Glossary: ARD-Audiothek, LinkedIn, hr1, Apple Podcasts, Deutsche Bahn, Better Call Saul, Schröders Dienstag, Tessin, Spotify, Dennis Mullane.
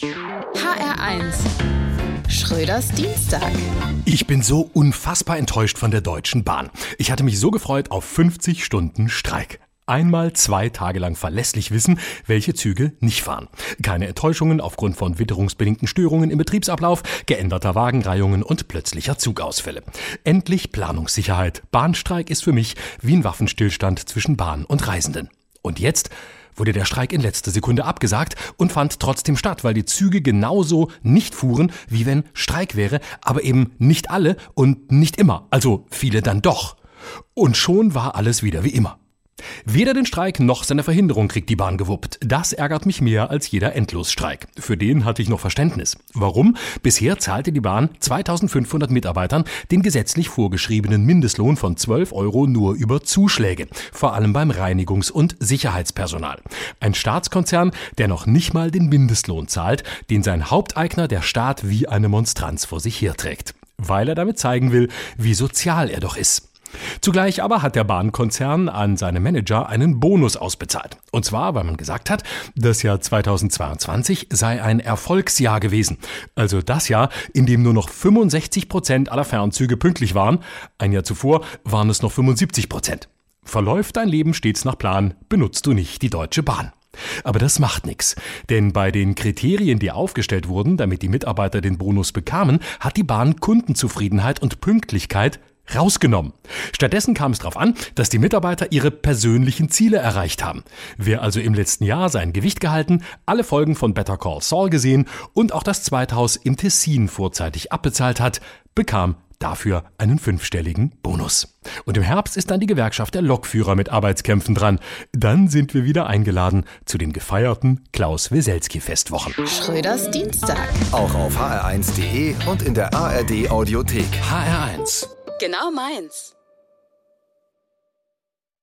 hr1 Schröders Dienstag. Ich bin so unfassbar enttäuscht von der Deutschen Bahn. Ich hatte mich so gefreut auf 50 Stunden Streik. Einmal 2 Tage lang verlässlich wissen, welche Züge nicht fahren. Keine Enttäuschungen aufgrund von witterungsbedingten Störungen im Betriebsablauf, geänderter Wagenreihungen und plötzlicher Zugausfälle. Endlich Planungssicherheit. Bahnstreik ist für mich wie ein Waffenstillstand zwischen Bahn und Reisenden. Und jetzt wurde der Streik in letzter Sekunde abgesagt und fand trotzdem statt, weil die Züge genauso nicht fuhren, wie wenn Streik wäre, aber eben nicht alle und nicht immer, also viele dann doch. Und schon war alles wieder wie immer. Weder den Streik noch seine Verhinderung kriegt die Bahn gewuppt. Das ärgert mich mehr als jeder Endlosstreik. Für den hatte ich noch Verständnis. Warum? Bisher zahlte die Bahn 2500 Mitarbeitern den gesetzlich vorgeschriebenen Mindestlohn von 12 € nur über Zuschläge. Vor allem beim Reinigungs- und Sicherheitspersonal. Ein Staatskonzern, der noch nicht mal den Mindestlohn zahlt, den sein Haupteigner, der Staat, wie eine Monstranz vor sich herträgt. Weil er damit zeigen will, wie sozial er doch ist. Zugleich aber hat der Bahnkonzern an seine Manager einen Bonus ausbezahlt. Und zwar, weil man gesagt hat, das Jahr 2022 sei ein Erfolgsjahr gewesen. Also das Jahr, in dem nur noch 65% aller Fernzüge pünktlich waren. Ein Jahr zuvor waren es noch 75%. Verläuft dein Leben stets nach Plan, benutzt du nicht die Deutsche Bahn. Aber das macht nichts, denn bei den Kriterien, die aufgestellt wurden, damit die Mitarbeiter den Bonus bekamen, hat die Bahn Kundenzufriedenheit und Pünktlichkeit rausgenommen. Stattdessen kam es darauf an, dass die Mitarbeiter ihre persönlichen Ziele erreicht haben. Wer also im letzten Jahr sein Gewicht gehalten, alle Folgen von Better Call Saul gesehen und auch das Zweithaus im Tessin vorzeitig abbezahlt hat, bekam dafür einen 5-stelligen Bonus. Und im Herbst ist dann die Gewerkschaft der Lokführer mit Arbeitskämpfen dran. Dann sind wir wieder eingeladen zu den gefeierten Klaus-Weselski-Festwochen. Schröders Dienstag. Auch auf hr1.de und in der ARD-Audiothek. hr1. Genau meins.